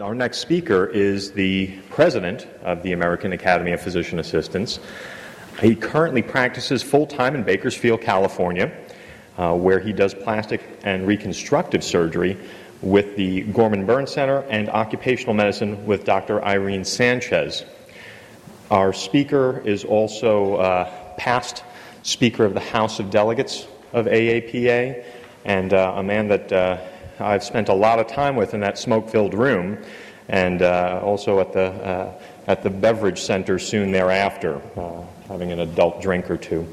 Our next speaker is the president of the American Academy of Physician Assistants. He currently practices full-time in Bakersfield, California, where he does plastic and reconstructive surgery with the Gorman-Burn Center and occupational medicine with Dr. Irene Sanchez. Our speaker is also past Speaker of the House of Delegates of AAPA and a man that I've spent a lot of time with in that smoke-filled room, and also at the beverage center soon thereafter, having an adult drink or two.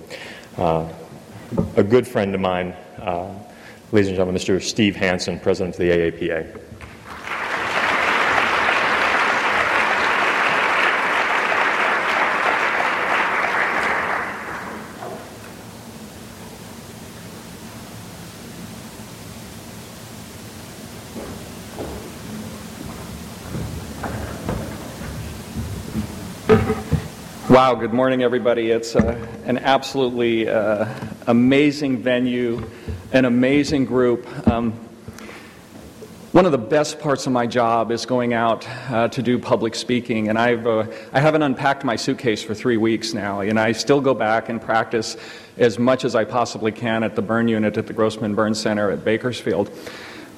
A good friend of mine, ladies and gentlemen, Mr. Steve Hanson, president of the AAPA. Wow, good morning, everybody. It's an absolutely amazing venue, an amazing group. One of the best parts of my job is going out to do public speaking, and I haven't unpacked my suitcase for 3 weeks now, and I still go back and practice as much as I possibly can at the burn unit at the Grossman Burn Center at Bakersfield.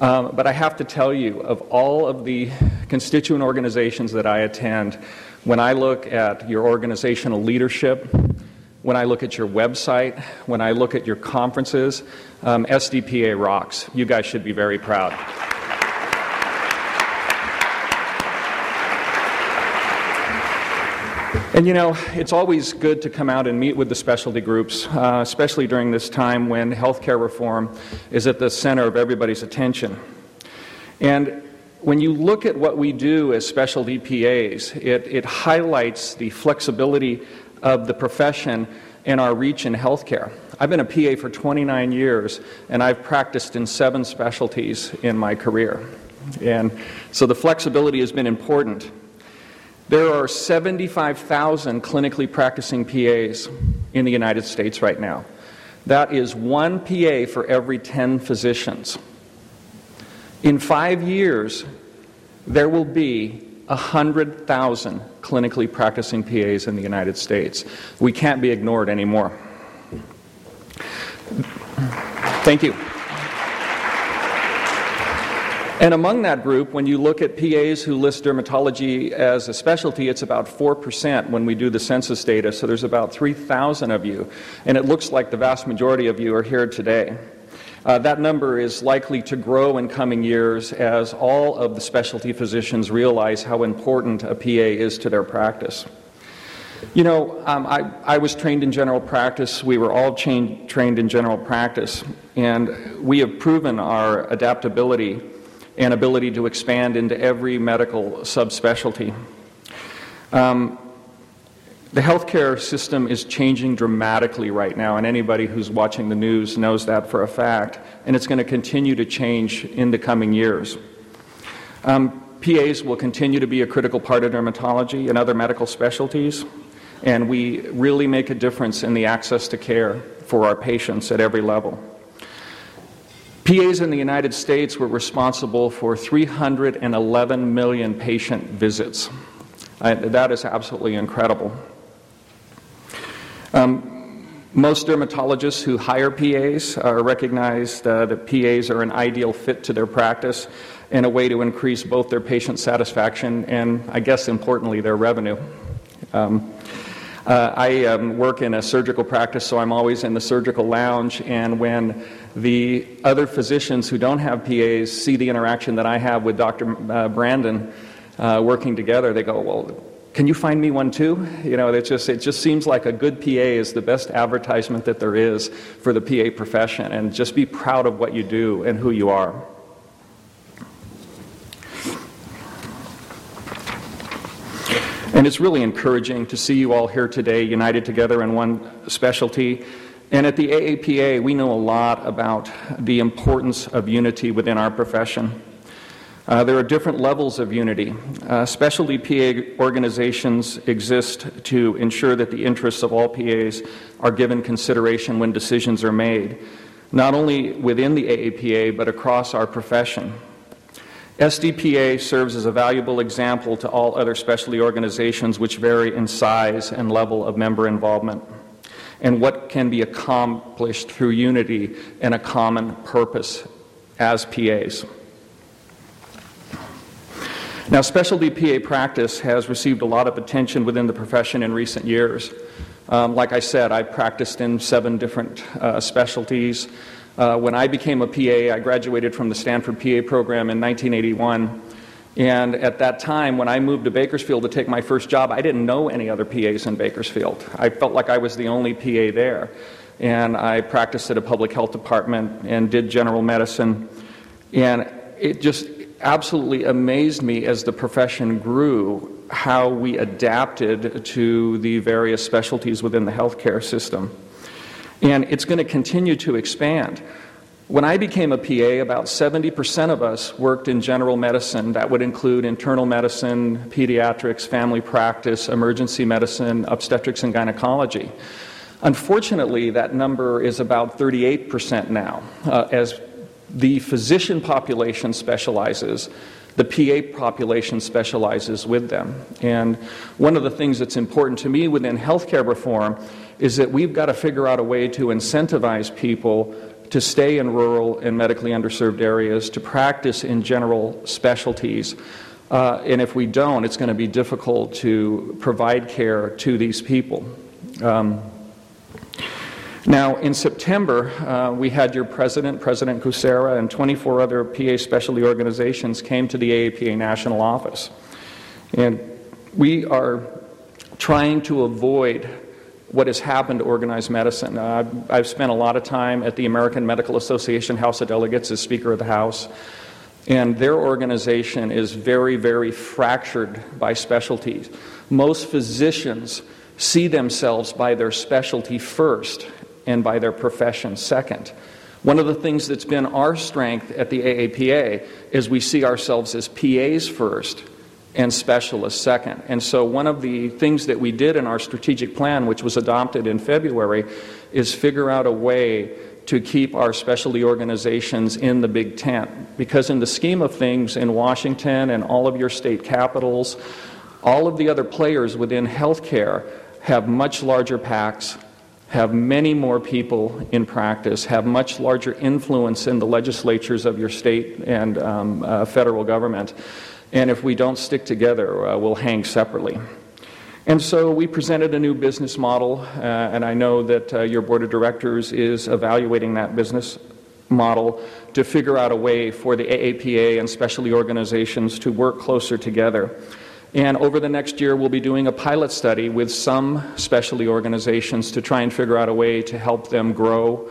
But I have to tell you, of all of the constituent organizations that I attend, when I look at your organizational leadership, when I look at your website, when I look at your conferences, SDPA rocks. You guys should be very proud. And you know, it's always good to come out and meet with the specialty groups, especially during this time when healthcare reform is at the center of everybody's attention. And when you look at what we do as specialty PAs, it highlights the flexibility of the profession and our reach in healthcare. I've been a PA for 29 years, and I've practiced in 7 specialties in my career. And so the flexibility has been important. There are 75,000 clinically practicing PAs in the United States right now. That is one PA for every 10 physicians. In 5 years, there will be 100,000 clinically practicing PAs in the United States. We can't be ignored anymore. Thank you. And among that group, when you look at PAs who list dermatology as a specialty, it's about 4% when we do the census data, so there's about 3,000 of you. And it looks like the vast majority of you are here today. That number is likely to grow in coming years as all of the specialty physicians realize how important a PA is to their practice. You know, I was trained in general practice. We were all trained in general practice. And we have proven our adaptability and ability to expand into every medical subspecialty. The healthcare system is changing dramatically right now, and anybody who's watching the news knows that for a fact, and it's going to continue to change in the coming years. PAs will continue to be a critical part of dermatology and other medical specialties, and we really make a difference in the access to care for our patients at every level. PAs in the United States were responsible for 311 million patient visits. That is absolutely incredible. Most dermatologists who hire PAs recognize that PAs are an ideal fit to their practice and a way to increase both their patient satisfaction and, I guess importantly, their revenue. I work in a surgical practice, so I'm always in the surgical lounge, and when the other physicians who don't have PAs see the interaction that I have with Dr. Brandon working together, they go, well, can you find me one too? You know, it just seems like a good PA is the best advertisement that there is for the PA profession, and just be proud of what you do and who you are. And it's really encouraging to see you all here today, united together in one specialty. And at the AAPA, we know a lot about the importance of unity within our profession. There are different levels of unity. Specialty PA organizations exist to ensure that the interests of all PAs are given consideration when decisions are made, not only within the AAPA, but across our profession. SDPA serves as a valuable example to all other specialty organizations which vary in size and level of member involvement, and what can be accomplished through unity and a common purpose as PAs. Now, specialty PA practice has received a lot of attention within the profession in recent years. Like I said, I practiced in 7 different specialties. When I became a PA, I graduated from the Stanford PA program in 1981. And at that time, when I moved to Bakersfield to take my first job, I didn't know any other PAs in Bakersfield. I felt like I was the only PA there. And I practiced at a public health department and did general medicine. And it just absolutely amazed me as the profession grew how we adapted to the various specialties within the healthcare system. And it's going to continue to expand. When I became a PA, about 70% of us worked in general medicine. That would include internal medicine, pediatrics, family practice, emergency medicine, obstetrics and gynecology. Unfortunately, that number is about 38% now. As the physician population specializes, the PA population specializes with them. And one of the things that's important to me within healthcare reform is that we've got to figure out a way to incentivize people to stay in rural and medically underserved areas, to practice in general specialties. And if we don't, it's going to be difficult to provide care to these people. Now, in September, we had your president, President Kucera, and 24 other PA specialty organizations came to the AAPA National Office. And we are trying to avoid what has happened to organized medicine. I've spent a lot of time at the American Medical Association House of Delegates as Speaker of the House, and their organization is very, very fractured by specialties. Most physicians see themselves by their specialty first, and by their profession second. One of the things that's been our strength at the AAPA is we see ourselves as PAs first and specialists second. And so one of the things that we did in our strategic plan, which was adopted in February, is figure out a way to keep our specialty organizations in the big tent. Because in the scheme of things in Washington and all of your state capitals, all of the other players within healthcare have much larger PACs, have many more people in practice, have much larger influence in the legislatures of your state and federal government. And if we don't stick together, we'll hang separately. And so we presented a new business model, and I know that your board of directors is evaluating that business model to figure out a way for the AAPA and specialty organizations to work closer together. And over the next year, we'll be doing a pilot study with some specialty organizations to try and figure out a way to help them grow.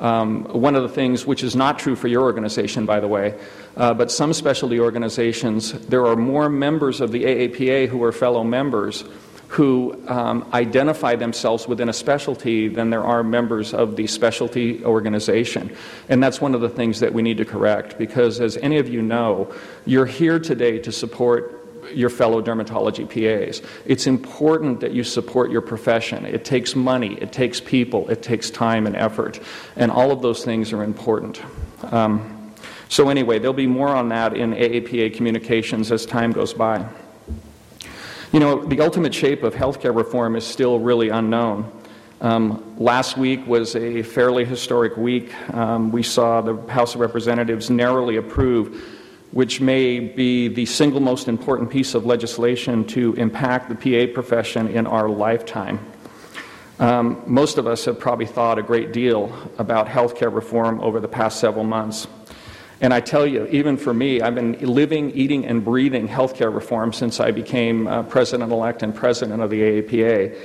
One of the things, which is not true for your organization, by the way, but some specialty organizations, there are more members of the AAPA who are fellow members who identify themselves within a specialty than there are members of the specialty organization. And that's one of the things that we need to correct, because as any of you know, you're here today to support your fellow dermatology PAs. It's important that you support your profession. It takes money, it takes people, it takes time and effort, and all of those things are important. So anyway, there'll be more on that in AAPA communications as time goes by. You know, the ultimate shape of healthcare reform is still really unknown. Last week was a fairly historic week. We saw the House of Representatives narrowly approve which may be the single most important piece of legislation to impact the PA profession in our lifetime. Most of us have probably thought a great deal about healthcare reform over the past several months. And I tell you, even for me, I've been living, eating, and breathing healthcare reform since I became president-elect and president of the AAPA.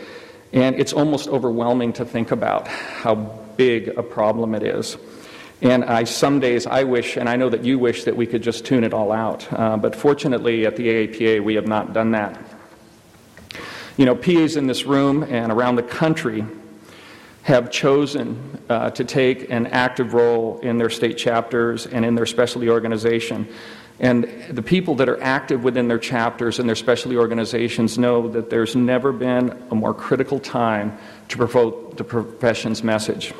And it's almost overwhelming to think about how big a problem it is. And some days I wish, and I know that you wish, that we could just tune it all out. But fortunately, at the AAPA, we have not done that. You know, PAs in this room and around the country have chosen to take an active role in their state chapters and in their specialty organization. And the people that are active within their chapters and their specialty organizations know that there's never been a more critical time to promote the profession's message.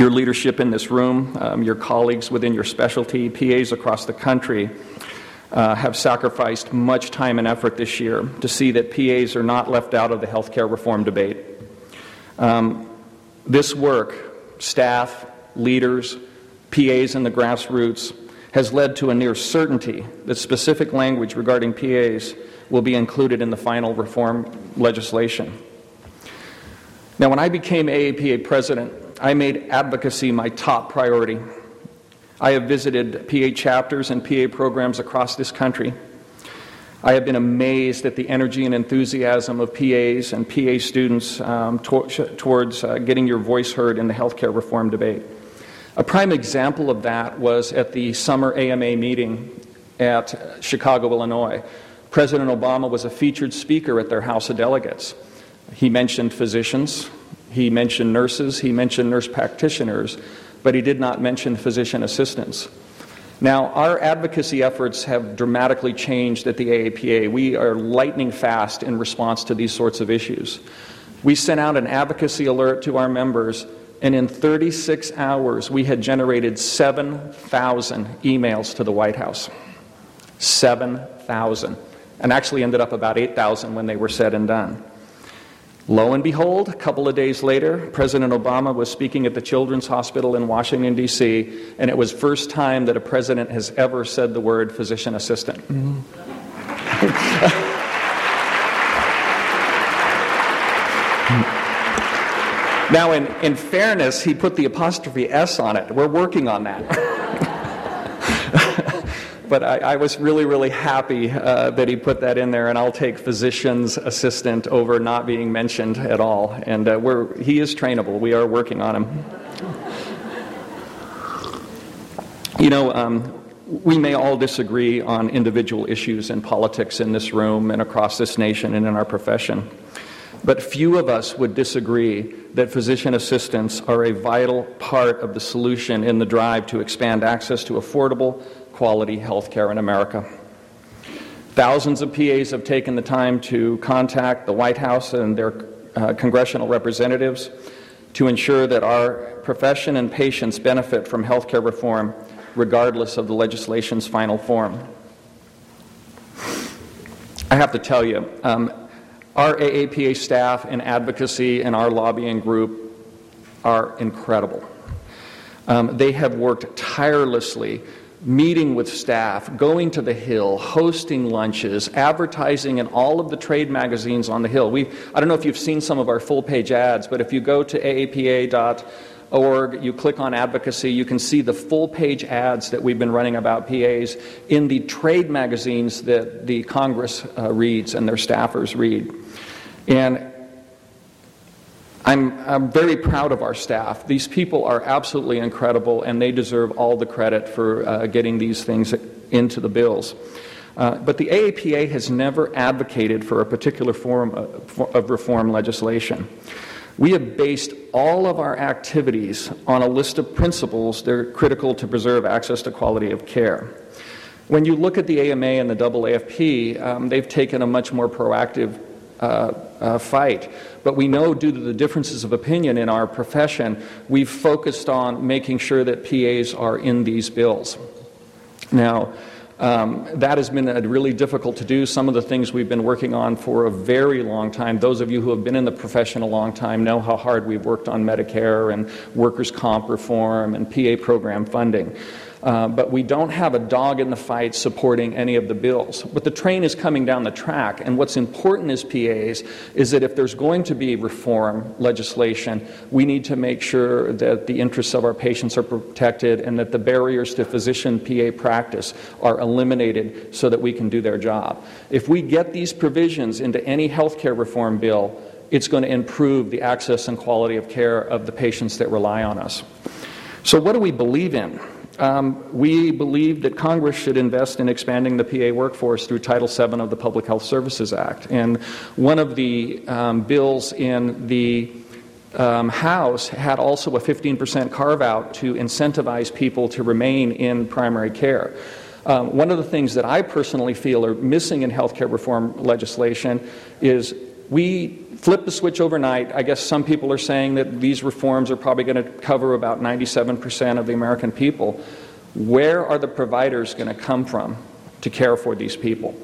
your leadership in this room, your colleagues within your specialty, PAs across the country, have sacrificed much time and effort this year to see that PAs are not left out of the healthcare reform debate. This work, staff, leaders, PAs in the grassroots, has led to a near certainty that specific language regarding PAs will be included in the final reform legislation. Now, when I became AAPA president, I made advocacy my top priority. I have visited PA chapters and PA programs across this country. I have been amazed at the energy and enthusiasm of PAs and PA students towards getting your voice heard in the healthcare reform debate. A prime example of that was at the summer AMA meeting at Chicago, Illinois. President Obama was a featured speaker at their House of Delegates. He mentioned physicians, he mentioned nurses, he mentioned nurse practitioners, but he did not mention physician assistants. Now, our advocacy efforts have dramatically changed at the AAPA. We are lightning fast in response to these sorts of issues. We sent out an advocacy alert to our members, and in 36 hours, we had generated 7,000 emails to the White House. 7,000. And actually ended up about 8,000 when they were said and done. Lo and behold, a couple of days later, President Obama was speaking at the Children's Hospital in Washington, D.C., and it was the first time that a president has ever said the word physician assistant. Mm-hmm. Now, in fairness, he put the apostrophe S on it. We're working on that. But I was really, really happy that he put that in there, and I'll take physician's assistant over not being mentioned at all. And he is trainable. We are working on him. You know, we may all disagree on individual issues in politics in this room and across this nation and in our profession. But few of us would disagree that physician assistants are a vital part of the solution in the drive to expand access to affordable, quality health care in America. Thousands of PAs have taken the time to contact the White House and their congressional representatives to ensure that our profession and patients benefit from health care reform regardless of the legislation's final form. I have to tell you, our AAPA staff and advocacy and our lobbying group are incredible. They have worked tirelessly, meeting with staff, going to the Hill, hosting lunches, advertising in all of the trade magazines on the Hill. I don't know if you've seen some of our full-page ads, but if you go to aapa.org, you click on advocacy, you can see the full-page ads that we've been running about PAs in the trade magazines that the Congress reads and their staffers read. And I'm very proud of our staff. These people are absolutely incredible, and they deserve all the credit for getting these things into the bills. But the AAPA has never advocated for a particular form of reform legislation. We have based all of our activities on a list of principles that are critical to preserve access to quality of care. When you look at the AMA and the AAFP, they've taken a much more proactive fight. But we know, due to the differences of opinion in our profession, we've focused on making sure that PAs are in these bills. Now, that has been really difficult to do. Some of the things we've been working on for a very long time, those of you who have been in the profession a long time know how hard we've worked on Medicare and workers' comp reform and PA program funding. But we don't have a dog in the fight supporting any of the bills. But the train is coming down the track, and what's important as PAs is that if there's going to be reform legislation, we need to make sure that the interests of our patients are protected and that the barriers to physician PA practice are eliminated so that we can do their job. If we get these provisions into any healthcare reform bill, it's going to improve the access and quality of care of the patients that rely on us. So what do we believe in? We believe that Congress should invest in expanding the PA workforce through Title VII of the Public Health Services Act. And one of the bills in the House had also a 15% carve-out to incentivize people to remain in primary care. One of the things that I personally feel are missing in healthcare reform legislation is We flipped the switch overnight. I guess some people are saying that these reforms are probably going to cover about 97% of the American people. Where are the providers going to come from to care for these people?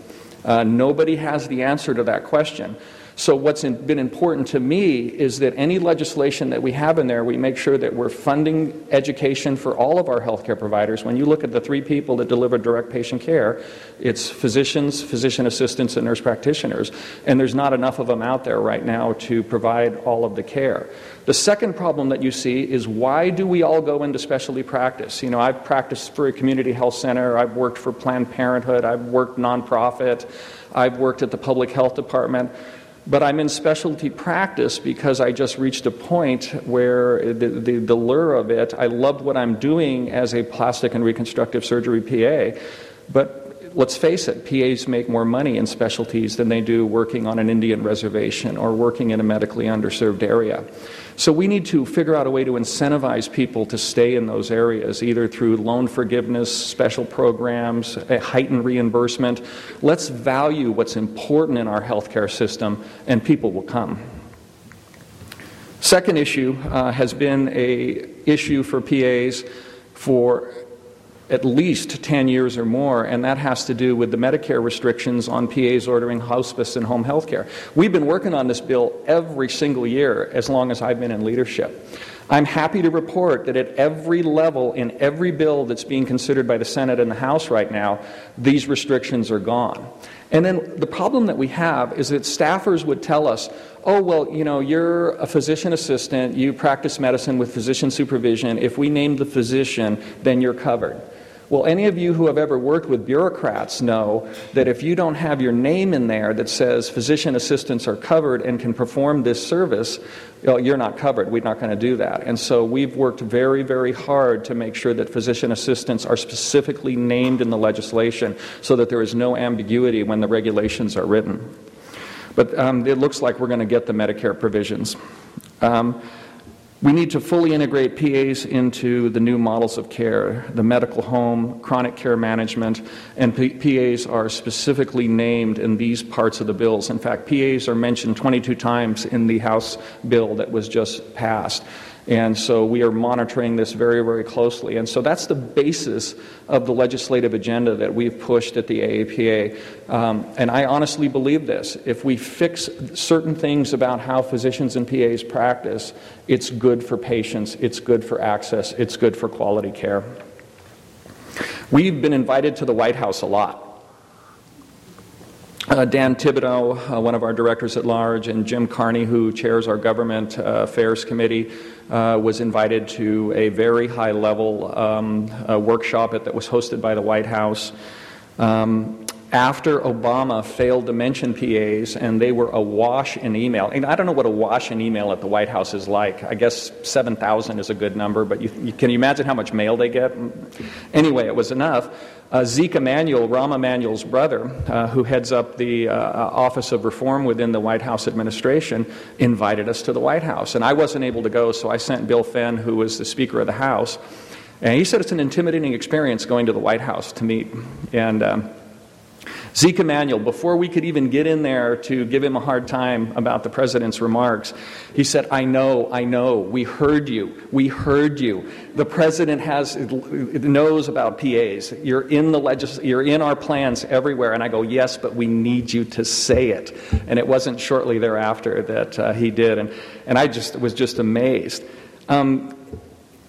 Nobody has the answer to that question. So what's been important to me is that any legislation that we have in there, we make sure that we're funding education for all of our healthcare providers. When you look at the three people that deliver direct patient care, it's physicians, physician assistants, and nurse practitioners, and there's not enough of them out there right now to provide all of the care. The second problem that you see is, why do we all go into specialty practice? You know, I've practiced for a community health center, I've worked for Planned Parenthood, I've worked nonprofit, I've worked at the public health department. But I'm in specialty practice because I just reached a point where the lure of it, I loved what I'm doing as a plastic and reconstructive surgery PA, but let's face it, PAs make more money in specialties than they do working on an Indian reservation or working in a medically underserved area. So we need to figure out a way to incentivize people to stay in those areas, either through loan forgiveness, special programs, a heightened reimbursement. Let's value what's important in our healthcare system, and people will come. Second issue has been an issue for PAs for at least 10 years or more, and that has to do with the Medicare restrictions on PAs ordering hospice and home health care. We've been working on this bill every single year as long as I've been in leadership. I'm happy to report that at every level, in every bill that's being considered by the Senate and the House right now, these restrictions are gone. And then the problem that we have is that staffers would tell us, oh, well, you know, you're a physician assistant, you practice medicine with physician supervision, if we name the physician, then you're covered. Well, any of you who have ever worked with bureaucrats know that if you don't have your name in there that says physician assistants are covered and can perform this service, you're not covered. We're not going to do that. And so we've worked very, very hard to make sure that physician assistants are specifically named in the legislation so that there is no ambiguity when the regulations are written. But it looks like we're going to get the Medicare provisions. We need to fully integrate PAs into the new models of care, the medical home, chronic care management, and PAs are specifically named in these parts of the bills. In fact, PAs are mentioned 22 times in the House bill that was just passed. And so we are monitoring this very, very closely. And so that's the basis of the legislative agenda that we've pushed at the AAPA. And I honestly believe this. If we fix certain things about how physicians and PAs practice, it's good for patients, it's good for access, it's good for quality care. We've been invited to the White House a lot. Dan Thibodeau, one of our directors at large, and Jim Carney, who chairs our Government Affairs Committee, was invited to a very high-level workshop that was hosted by the White House. After Obama failed to mention PAs, and they were awash in email. And I don't know what awash in email at the White House is like. I guess 7,000 is a good number, but you can you imagine how much mail they get? Anyway, it was enough. Zeke Emanuel, Rahm Emanuel's brother, who heads up the Office of Reform within the White House administration, invited us to the White House. And I wasn't able to go, so I sent Bill Finn, who was the Speaker of the House. And he said it's an intimidating experience going to the White House to meet. And Zeke Emanuel, before we could even get in there to give him a hard time about the president's remarks, he said, I know, we heard you. The president knows about PAs. You're in our plans everywhere. And I go, yes, but we need you to say it. And it wasn't shortly thereafter that he did. And I just was just amazed.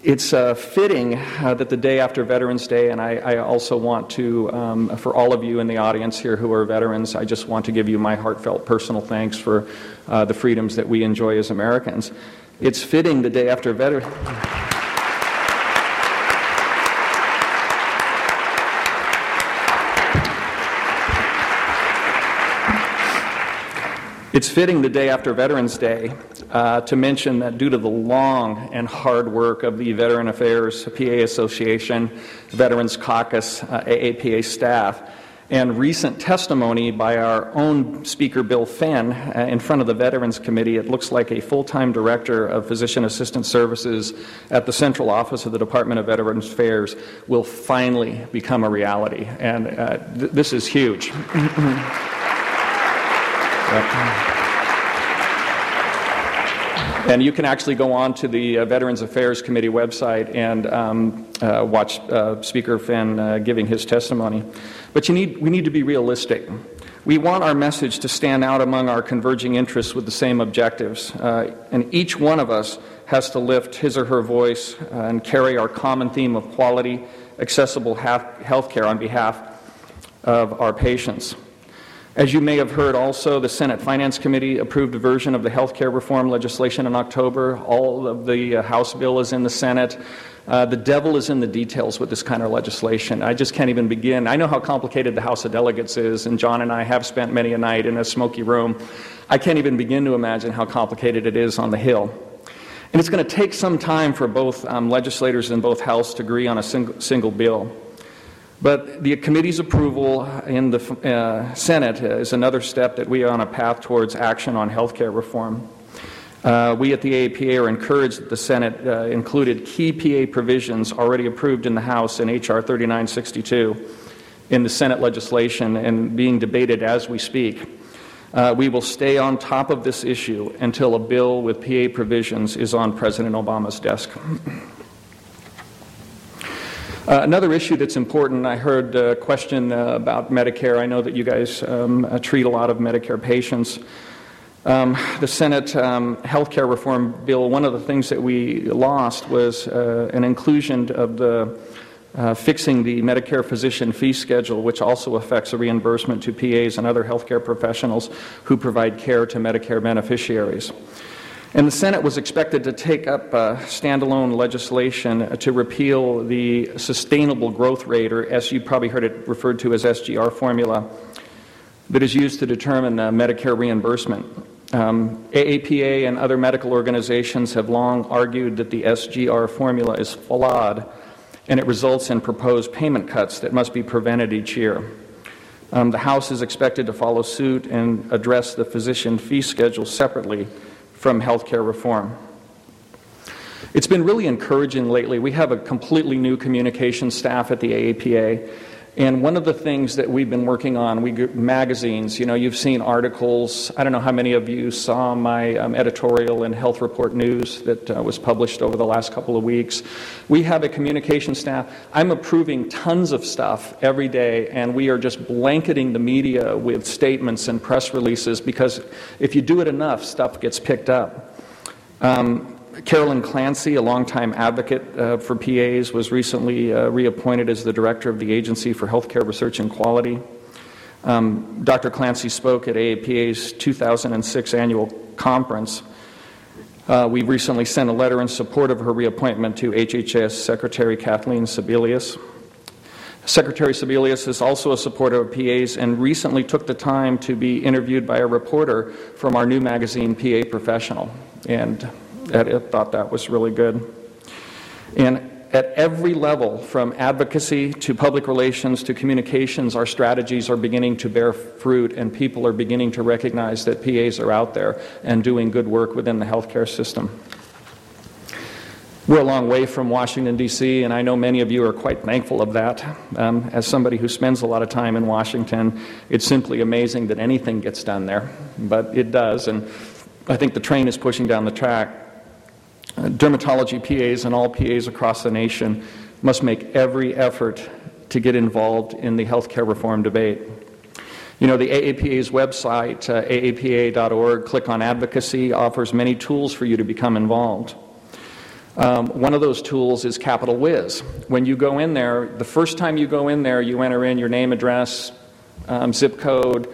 It's fitting that the day after Veterans Day, and I also want to, for all of you in the audience here who are veterans, I just want to give you my heartfelt personal thanks for the freedoms that we enjoy as Americans. It's fitting the day after Veterans Day. It's fitting the day after Veterans Day to mention that due to the long and hard work of the Veteran Affairs PA Association, Veterans Caucus, AAPA staff, and recent testimony by our own Speaker Bill Finn in front of the Veterans Committee, it looks like a full-time director of Physician Assistant Services at the Central Office of the Department of Veterans Affairs will finally become a reality. And this is huge. But And you can actually go on to the Veterans Affairs Committee website and watch Speaker Finn giving his testimony. But we need to be realistic. We want our message to stand out among our converging interests with the same objectives. And each one of us has to lift his or her voice and carry our common theme of quality, accessible health care on behalf of our patients. As you may have heard also, the Senate Finance Committee approved a version of the health care reform legislation in October. All of the House bill is in the Senate. The devil is in the details with this kind of legislation. I just can't even begin. I know how complicated the House of Delegates is, and John and I have spent many a night in a smoky room. I can't even begin to imagine how complicated it is on the Hill. And it's going to take some time for both legislators in both Houses to agree on a single bill. But the committee's approval in the Senate is another step that we are on a path towards action on health care reform. We at the AAPA are encouraged that the Senate included key PA provisions already approved in the House in H.R. 3962 in the Senate legislation and being debated as we speak. We will stay on top of this issue until a bill with PA provisions is on President Obama's desk. Another issue that's important, I heard a question about Medicare. I know that you guys treat a lot of Medicare patients. The Senate health care reform bill, one of the things that we lost was an inclusion of the fixing the Medicare physician fee schedule, which also affects the reimbursement to PAs and other health care professionals who provide care to Medicare beneficiaries. And the Senate was expected to take up standalone legislation to repeal the sustainable growth rate, or as you probably heard it referred to as SGR formula, that is used to determine Medicare reimbursement. AAPA and other medical organizations have long argued that the SGR formula is flawed and it results in proposed payment cuts that must be prevented each year. The House is expected to follow suit and address the physician fee schedule separately from health care reform. It's been really encouraging lately. We have a completely new communications staff at the AAPA, and one of the things that we've been working on, magazines, you know, you've seen articles. I don't know how many of you saw my editorial in Health Report News that was published over the last couple of weeks. We have a communication staff. I'm approving tons of stuff every day, and we are just blanketing the media with statements and press releases because if you do it enough, stuff gets picked up. Carolyn Clancy, a longtime advocate for PAs, was recently reappointed as the director of the Agency for Healthcare Research and Quality. Dr. Clancy spoke at AAPA's 2006 annual conference. We recently sent a letter in support of her reappointment to HHS Secretary Kathleen Sebelius. Secretary Sebelius is also a supporter of PAs and recently took the time to be interviewed by a reporter from our new magazine, PA Professional. And I thought that was really good. And at every level, from advocacy to public relations to communications, our strategies are beginning to bear fruit, and people are beginning to recognize that PAs are out there and doing good work within the healthcare system. We're a long way from Washington, D.C., and I know many of you are quite thankful of that. As somebody who spends a lot of time in Washington, it's simply amazing that anything gets done there, but it does, and I think the train is pushing down the track. Dermatology PAs and all PAs across the nation must make every effort to get involved in the healthcare reform debate. You know, the AAPA's website, aapa.org, click on advocacy, offers many tools for you to become involved. One of those tools is Capital Whiz. When you go in there, the first time you go in there, you enter in your name, address, zip code,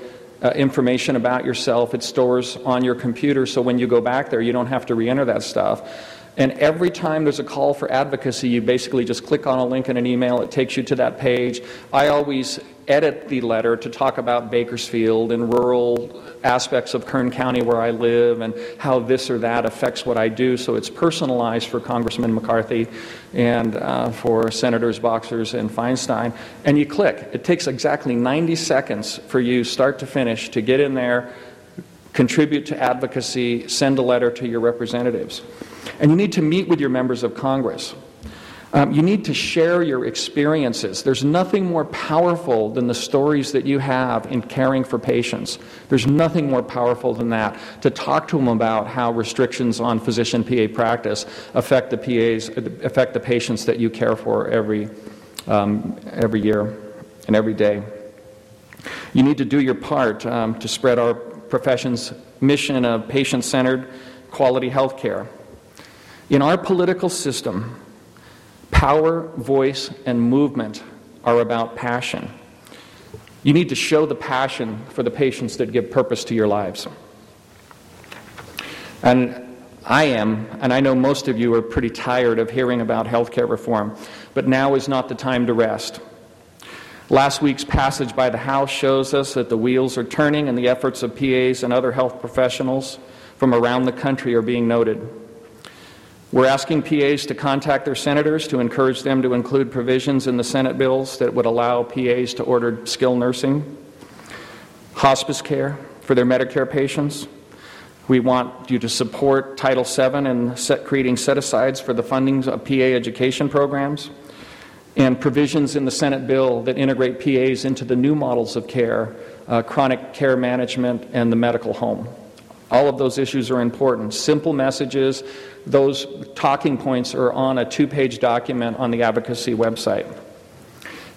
information about yourself. It stores on your computer, so when you go back there, you don't have to re-enter that stuff. And every time there's a call for advocacy, you basically just click on a link in an email. It takes you to that page. I always edit the letter to talk about Bakersfield and rural aspects of Kern County where I live and how this or that affects what I do, so it's personalized for Congressman McCarthy and for Senators Boxer and Feinstein. And you click. It takes exactly 90 seconds for you, start to finish, to get in there, contribute to advocacy, send a letter to your representatives. And you need to meet with your members of Congress. You need to share your experiences. There's nothing more powerful than the stories that you have in caring for patients. There's nothing more powerful than that, to talk to them about how restrictions on physician PA practice affect the PAs, affect the patients that you care for every year and every day. You need to do your part to spread our profession's mission of patient-centered quality health care. In our political system, power, voice, and movement are about passion. You need to show the passion for the patients that give purpose to your lives. And I am, and I know most of you are pretty tired of hearing about healthcare reform, but now is not the time to rest. Last week's passage by the House shows us that the wheels are turning and the efforts of PAs and other health professionals from around the country are being noted. We're asking PAs to contact their senators to encourage them to include provisions in the Senate bills that would allow PAs to order skilled nursing, hospice care for their Medicare patients. We want you to support Title VII and creating set-asides for the funding of PA education programs, and provisions in the Senate bill that integrate PAs into the new models of care, chronic care management, and the medical home. All of those issues are important. Simple messages, those talking points are on a two-page document on the advocacy website.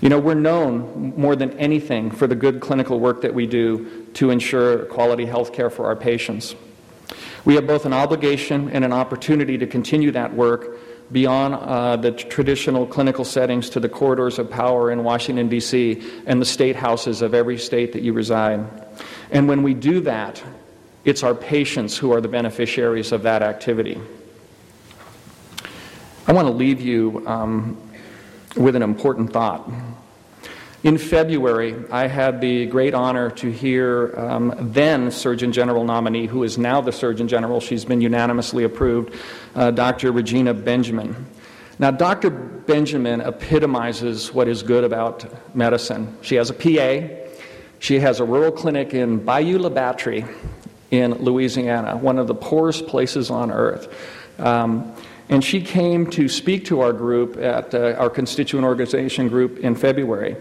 You know, we're known more than anything for the good clinical work that we do to ensure quality health care for our patients. We have both an obligation and an opportunity to continue that work beyond the traditional clinical settings to the corridors of power in Washington, D.C., and the state houses of every state that you reside. And when we do that, it's our patients who are the beneficiaries of that activity. I want to leave you with an important thought. In February, I had the great honor to hear then Surgeon General nominee, who is now the Surgeon General, she's been unanimously approved, Dr. Regina Benjamin. Now, Dr. Benjamin epitomizes what is good about medicine. She has a PA. She has a rural clinic in Bayou La Batre in Louisiana, one of the poorest places on earth. And she came to speak to our group at our constituent organization group in February.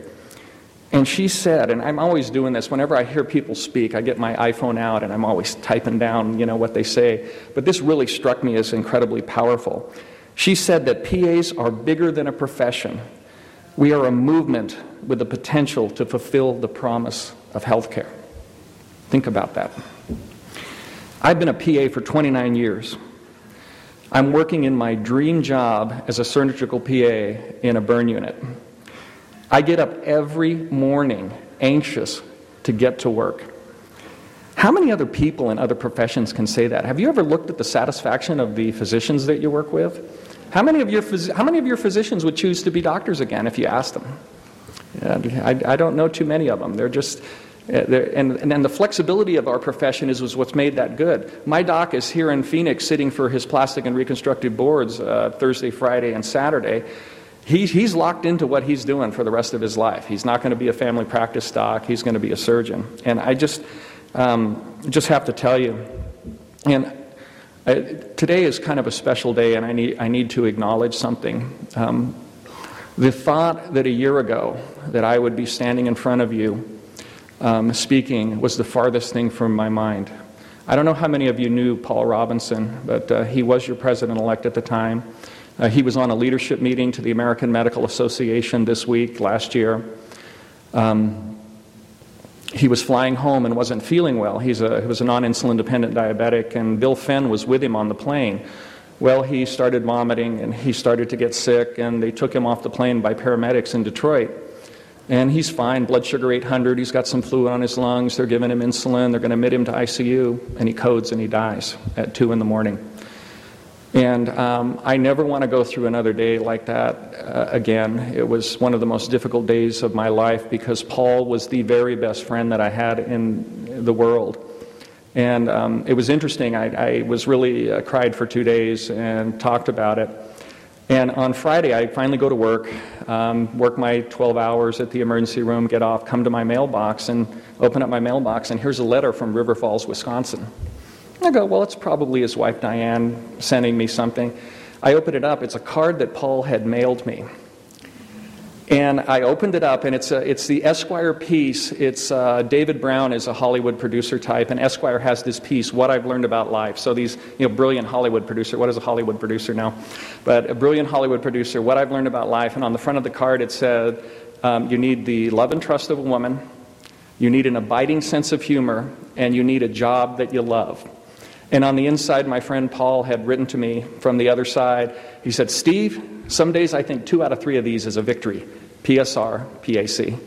And she said, and I'm always doing this, whenever I hear people speak, I get my iPhone out and I'm always typing down, you know, what they say. But this really struck me as incredibly powerful. She said that PAs are bigger than a profession. We are a movement with the potential to fulfill the promise of healthcare. Think about that. I've been a PA for 29 years. I'm working in my dream job as a surgical PA in a burn unit. I get up every morning anxious to get to work. How many other people in other professions can say that? Have you ever looked at the satisfaction of the physicians that you work with? How many of your physicians would choose to be doctors again if you asked them? I don't know too many of them. They're just... And the flexibility of our profession is what's made that good. My doc is here in Phoenix sitting for his plastic and reconstructive boards Thursday, Friday, and Saturday. He's locked into what he's doing for the rest of his life. He's not going to be a family practice doc. He's going to be a surgeon. And I just have to tell you, and today is kind of a special day, and I need to acknowledge something. The thought that a year ago that I would be standing in front of you speaking was the farthest thing from my mind. I don't know how many of you knew Paul Robinson, but he was your president-elect at the time. He was on a leadership meeting to the American Medical Association this week, last year. He was flying home and wasn't feeling well. He was a non-insulin dependent diabetic, and Bill Finn was with him on the plane. Well, he started vomiting, and he started to get sick, and they took him off the plane by paramedics in Detroit. And he's fine, blood sugar 800, he's got some fluid on his lungs, they're giving him insulin, they're going to admit him to ICU, and he codes and he dies at 2 in the morning. And I never want to go through another day like that again. It was one of the most difficult days of my life because Paul was the very best friend that I had in the world. And it was interesting, I was really cried for 2 days and talked about it. And on Friday, I finally go to work, work my 12 hours at the emergency room, get off, come to my mailbox, and open up my mailbox, and here's a letter from River Falls, Wisconsin. And I go, well, it's probably his wife, Diane, sending me something. I open it up. It's a card that Paul had mailed me. And I opened it up, and it's the Esquire piece. It's David Brown is a Hollywood producer type, and Esquire has this piece, What I've Learned About Life. So these, you know, brilliant Hollywood producer. What is a Hollywood producer now? But a brilliant Hollywood producer, What I've Learned About Life. And on the front of the card it said, you need the love and trust of a woman, you need an abiding sense of humor, and you need a job that you love. And on the inside, my friend Paul had written to me from the other side. He said, Steve, some days I think 2 out of 3 of these is a victory, PSR, PAC.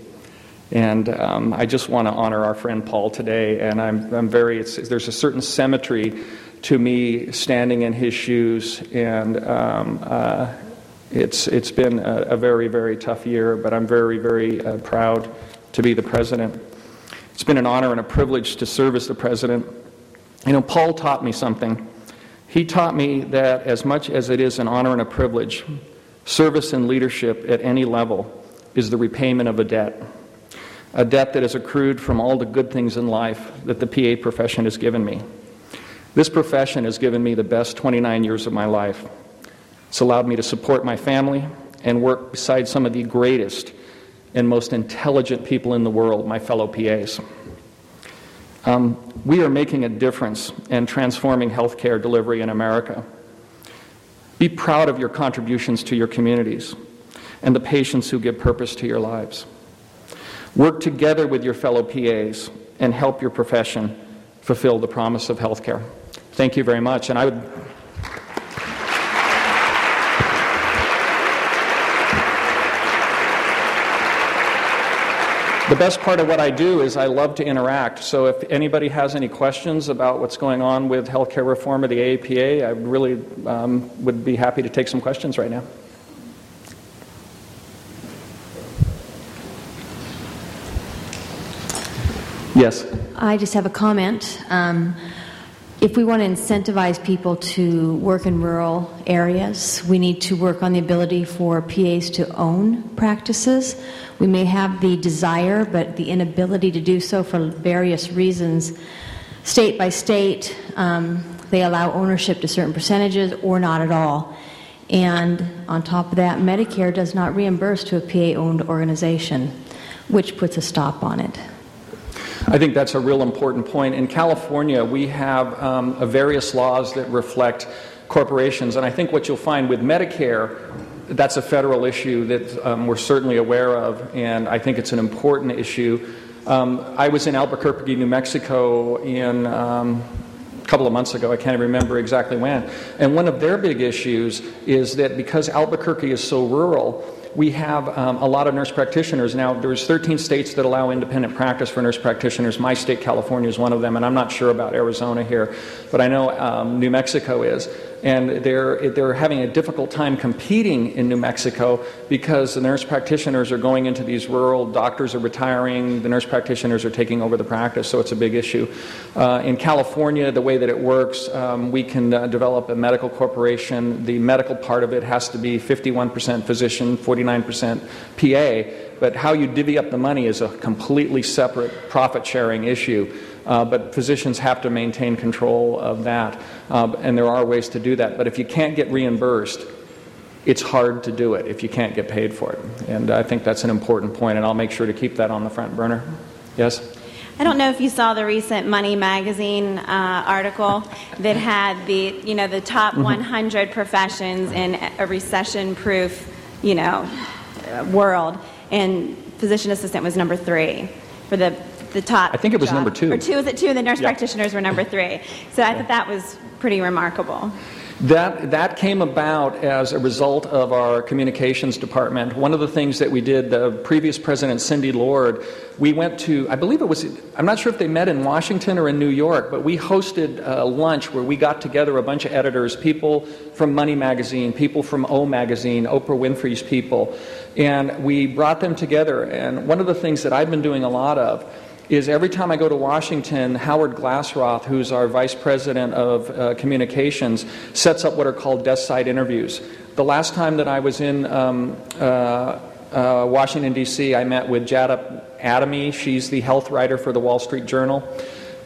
And I just want to honor our friend Paul today. And I'm very, there's a certain symmetry to me standing in his shoes. And it's been a very, very tough year, but I'm very, very proud to be the president. It's been an honor and a privilege to serve as the president. You know, Paul taught me something. He taught me that as much as it is an honor and a privilege, service and leadership at any level is the repayment of a debt that has accrued from all the good things in life that the PA profession has given me. This profession has given me the best 29 years of my life. It's allowed me to support my family and work beside some of the greatest and most intelligent people in the world, my fellow PAs. We are making a difference and transforming healthcare delivery in America. Be proud of your contributions to your communities and the patients who give purpose to your lives. Work together with your fellow PAs and help your profession fulfill the promise of healthcare. Thank you very much. And I would. The best part of what I do is I love to interact. So if anybody has any questions about what's going on with healthcare reform or the AAPA, I really would be happy to take some questions right now. Yes? I just have a comment. If we want to incentivize people to work in rural areas, we need to work on the ability for PAs to own practices. We may have the desire, but the inability to do so for various reasons. State by state, they allow ownership to certain percentages or not at all. And on top of that, Medicare does not reimburse to a PA-owned organization, which puts a stop on it. I think that's a real important point. In California, we have various laws that reflect corporations, and I think what you'll find with Medicare, that's a federal issue that we're certainly aware of, and I think it's an important issue. I was in Albuquerque, New Mexico in a couple of months ago, I can't remember exactly when, and one of their big issues is that because Albuquerque is so rural, we have a lot of nurse practitioners. Now, there's 13 states that allow independent practice for nurse practitioners. My state, California, is one of them, and I'm not sure about Arizona here, but I know New Mexico is. And they're having a difficult time competing in New Mexico because the nurse practitioners are going into these rural, doctors are retiring, the nurse practitioners are taking over the practice, so it's a big issue. In California, the way that it works, we can develop a medical corporation. The medical part of it has to be 51% physician, 49% PA, but how you divvy up the money is a completely separate profit-sharing issue. But physicians have to maintain control of that, and there are ways to do that. But if you can't get reimbursed, it's hard to do it if you can't get paid for it. And I think that's an important point, and I'll make sure to keep that on the front burner. Yes? I don't know if you saw the recent Money Magazine article that had the, you know, the top 100 professions in a recession-proof, you know, world, and physician assistant was number 3 for the top. I think it was job. Number 2. Or 2, was it 2? The nurse practitioners were number 3. So I thought that was pretty remarkable. That came about as a result of our communications department. One of the things that we did, the previous president, Cindy Lord, we went to, I believe it was, I'm not sure if they met in Washington or in New York, but we hosted a lunch where we got together a bunch of editors, people from Money Magazine, people from O Magazine, Oprah Winfrey's people, and we brought them together. And one of the things that I've been doing a lot of is every time I go to Washington, Howard Glassroth, who's our vice president of communications, sets up what are called desk-side interviews. The last time that I was in Washington, D.C., I met with Jada Adamy. She's the health writer for the Wall Street Journal.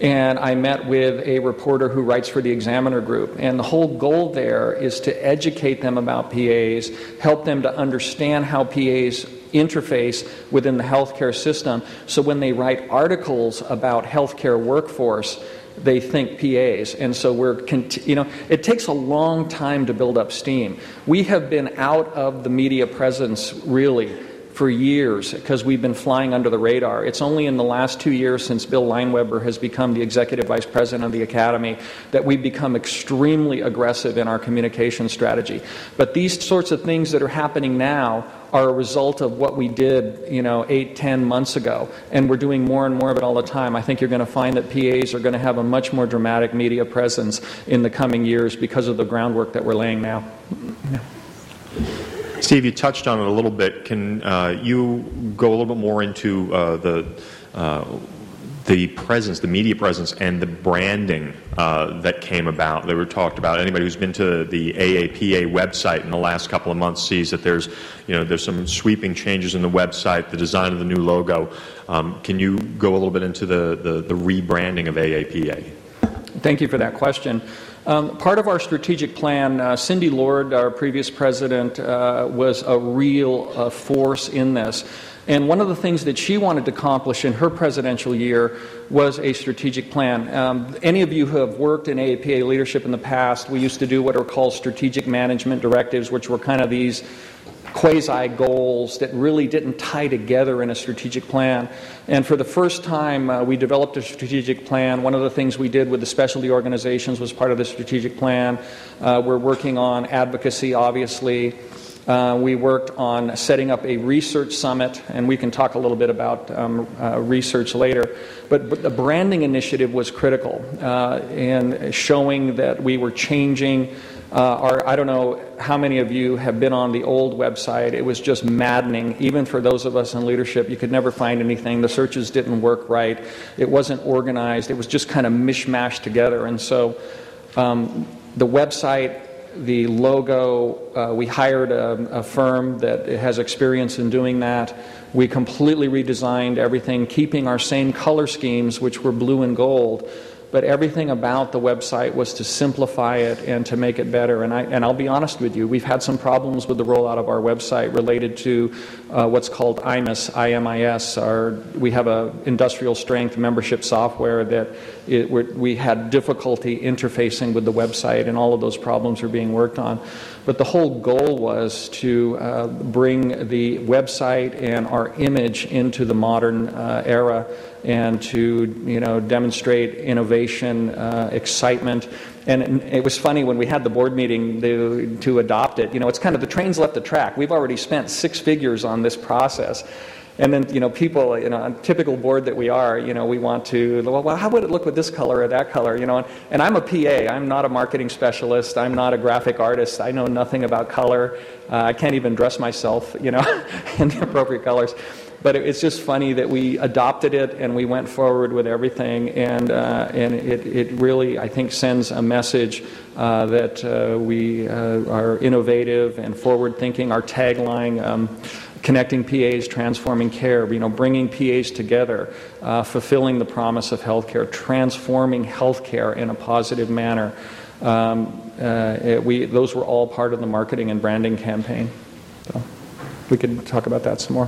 and I met with a reporter who writes for the Examiner Group. And the whole goal there is to educate them about PAs, help them to understand how PAs interface within the healthcare system, so when they write articles about healthcare workforce, they think PAs. And so we're, it takes a long time to build up steam. We have been out of the media presence, really, for years, because we've been flying under the radar. It's only in the last 2 years, since Bill Lineweber has become the Executive Vice President of the Academy, that we've become extremely aggressive in our communication strategy. But these sorts of things that are happening now are a result of what we did, 8, 10 months ago, and we're doing more and more of it all the time. I think you're going to find that PAs are going to have a much more dramatic media presence in the coming years because of the groundwork that we're laying now. Yeah. Steve, you touched on it a little bit. Can you go a little bit more into the presence, the media presence, and the branding that came about? They were talked about. Anybody who's been to the AAPA website in the last couple of months sees that there's, there's some sweeping changes in the website, the design of the new logo. Can you go a little bit into the rebranding of AAPA? Thank you for that question. Part of our strategic plan, Cindy Lord, our previous president, was a real force in this. And one of the things that she wanted to accomplish in her presidential year was a strategic plan. Any of you who have worked in AAPA leadership in the past, we used to do what are called strategic management directives, which were kind of these quasi-goals that really didn't tie together in a strategic plan. And for the first time, we developed a strategic plan. One of the things we did with the specialty organizations was part of the strategic plan. We're working on advocacy, obviously. We worked on setting up a research summit, and we can talk a little bit about research later. But the branding initiative was critical in showing that we were changing. I don't know how many of you have been on the old website. It was just maddening. Even for those of us in leadership, you could never find anything. The searches didn't work right. It wasn't organized. It was just kind of mishmashed together. And so the website, the logo, we hired a firm that has experience in doing that. We completely redesigned everything, keeping our same color schemes, which were blue and gold. But everything about the website was to simplify it and to make it better. And I'll be honest with you, we've had some problems with the rollout of our website related to what's called IMIS, IMIS. We have an industrial strength membership software that we had difficulty interfacing with the website, and all of those problems are being worked on. But the whole goal was to bring the website and our image into the modern era, and to demonstrate innovation, excitement. And it was funny when we had the board meeting to adopt it. It's kind of the train's left the track. We've already spent six figures on this process. And then, people, a typical board that we are, we want to, well, how would it look with this color or that color, And I'm a PA. I'm not a marketing specialist. I'm not a graphic artist. I know nothing about color. I can't even dress myself, in the appropriate colors. But it's just funny that we adopted it and we went forward with everything. And it really, I think, sends a message that we are innovative and forward-thinking. Our tagline, connecting PAs, transforming care, bringing PAs together, fulfilling the promise of healthcare, transforming healthcare in a positive manner. Those were all part of the marketing and branding campaign. So we could talk about that some more.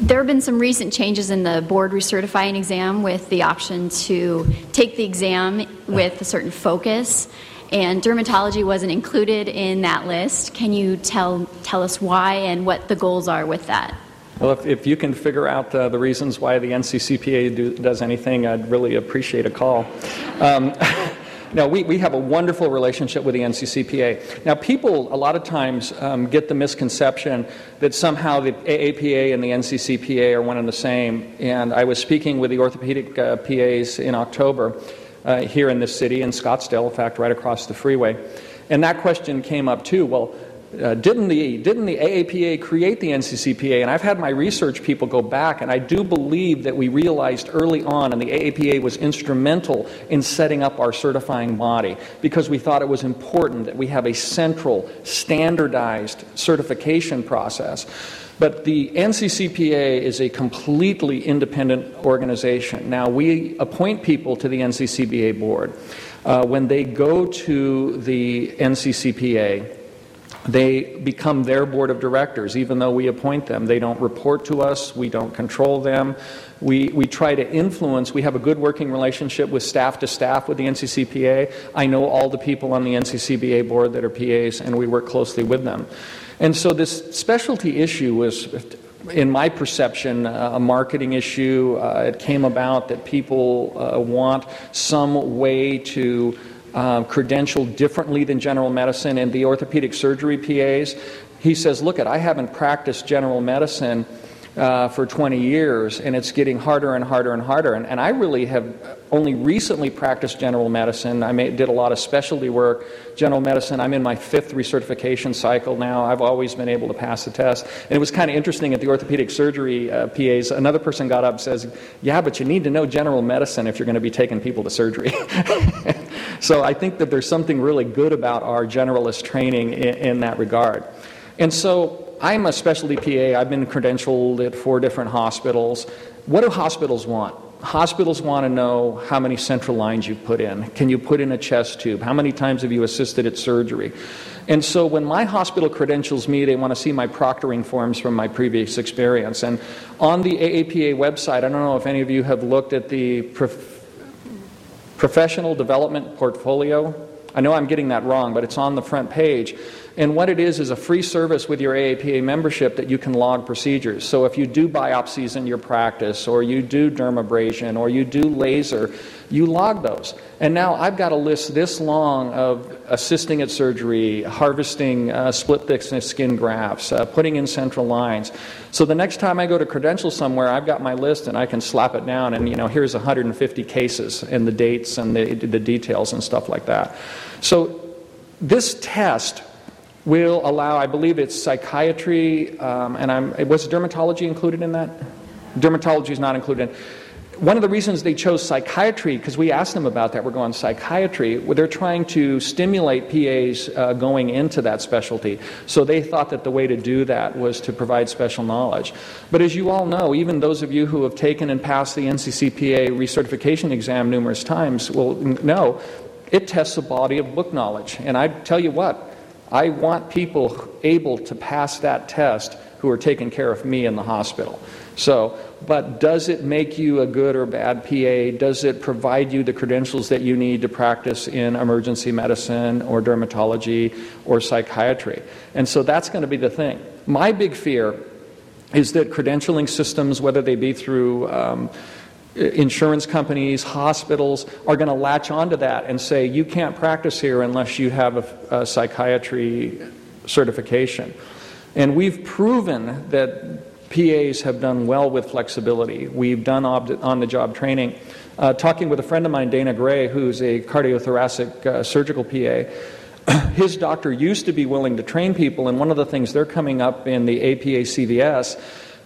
There have been some recent changes in the board recertifying exam, with the option to take the exam with a certain focus. And dermatology wasn't included in that list. Can you tell us why and what the goals are with that? Well, if you can figure out the reasons why the NCCPA does anything, I'd really appreciate a call. No, we have a wonderful relationship with the NCCPA. Now, people a lot of times get the misconception that somehow the AAPA and the NCCPA are one and the same. And I was speaking with the orthopedic PAs in October, here in this city, in Scottsdale, in fact, right across the freeway. And that question came up too. Well, didn't the AAPA create the NCCPA? And I've had my research people go back, and I do believe that we realized early on, and the AAPA was instrumental in setting up our certifying body, because we thought it was important that we have a central, standardized certification process. But the NCCPA is a completely independent organization. Now, we appoint people to the NCCPA board. When they go to the NCCPA, they become their board of directors, even though we appoint them. They don't report to us. We don't control them. We try to influence. We have a good working relationship with staff to staff with the NCCPA. I know all the people on the NCCPA board that are PAs, and we work closely with them. And so this specialty issue was, in my perception, a marketing issue. It came about that people want some way to credential differently than general medicine. And the orthopedic surgery PAs, he says, look, I haven't practiced general medicine for 20 years, and it's getting harder and harder and harder. And I really have only recently practiced general medicine. I did a lot of specialty work. General medicine, I'm in my 5th recertification cycle now. I've always been able to pass the test. And it was kind of interesting at the orthopedic surgery PAs, another person got up and says, yeah, but you need to know general medicine if you're going to be taking people to surgery. So I think that there's something really good about our generalist training in that regard. And so I'm a specialty PA. I've been credentialed at 4 different hospitals. What do hospitals want? Hospitals want to know how many central lines you've put in. Can you put in a chest tube? How many times have you assisted at surgery? And so when my hospital credentials me, they want to see my proctoring forms from my previous experience. And on the AAPA website, I don't know if any of you have looked at the professional development portfolio. I know I'm getting that wrong, but it's on the front page. And what it is a free service with your AAPA membership that you can log procedures. So if you do biopsies in your practice, or you do dermabrasion, or you do laser, you log those. And now I've got a list this long of assisting at surgery, harvesting split thickness skin grafts, putting in central lines. So the next time I go to credential somewhere, I've got my list and I can slap it down and, here's 150 cases and the dates and the details and stuff like that. So this test will allow, I believe it's psychiatry, was dermatology included in that? Dermatology is not included in. One of the reasons they chose psychiatry, because we asked them about that, we're going psychiatry, they're trying to stimulate PAs going into that specialty. So they thought that the way to do that was to provide special knowledge. But as you all know, even those of you who have taken and passed the NCCPA recertification exam numerous times will know it tests a body of book knowledge. And I tell you what, I want people able to pass that test who are taking care of me in the hospital. So, but does it make you a good or bad PA? Does it provide you the credentials that you need to practice in emergency medicine or dermatology or psychiatry? And so that's going to be the thing. My big fear is that credentialing systems, whether they be through insurance companies, hospitals, are going to latch onto that and say, you can't practice here unless you have a psychiatry certification. And we've proven that PAs have done well with flexibility. We've done on-the-job training. Talking with a friend of mine, Dana Gray, who's a cardiothoracic surgical PA, his doctor used to be willing to train people, and one of the things they're coming up in the APA CVS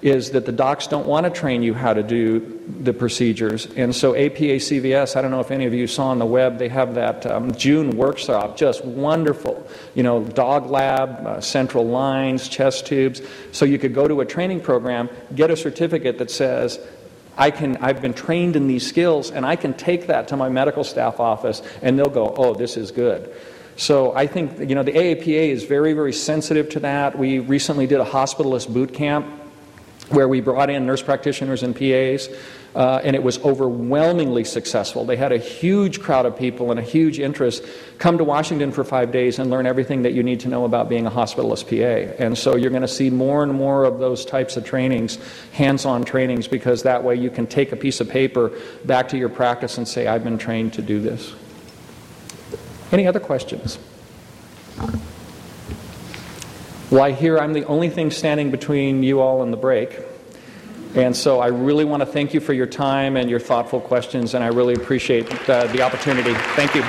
is that the docs don't want to train you how to do the procedures. And so APA CVS, I don't know if any of you saw on the web, they have that June workshop, just wonderful. Dog lab, central lines, chest tubes. So you could go to a training program, get a certificate that says, I've been trained in these skills, and I can take that to my medical staff office, and they'll go, oh, this is good. So I think, the AAPA is very, very sensitive to that. We recently did a hospitalist boot camp where we brought in nurse practitioners and PAs, and it was overwhelmingly successful. They had a huge crowd of people and a huge interest. Come to Washington for 5 days and learn everything that you need to know about being a hospitalist PA. And so you're going to see more and more of those types of trainings, hands-on trainings, because that way you can take a piece of paper back to your practice and say, I've been trained to do this. Any other questions? Well, I hear I'm the only thing standing between you all and the break. And so I really want to thank you for your time and your thoughtful questions, and I really appreciate the opportunity. Thank you.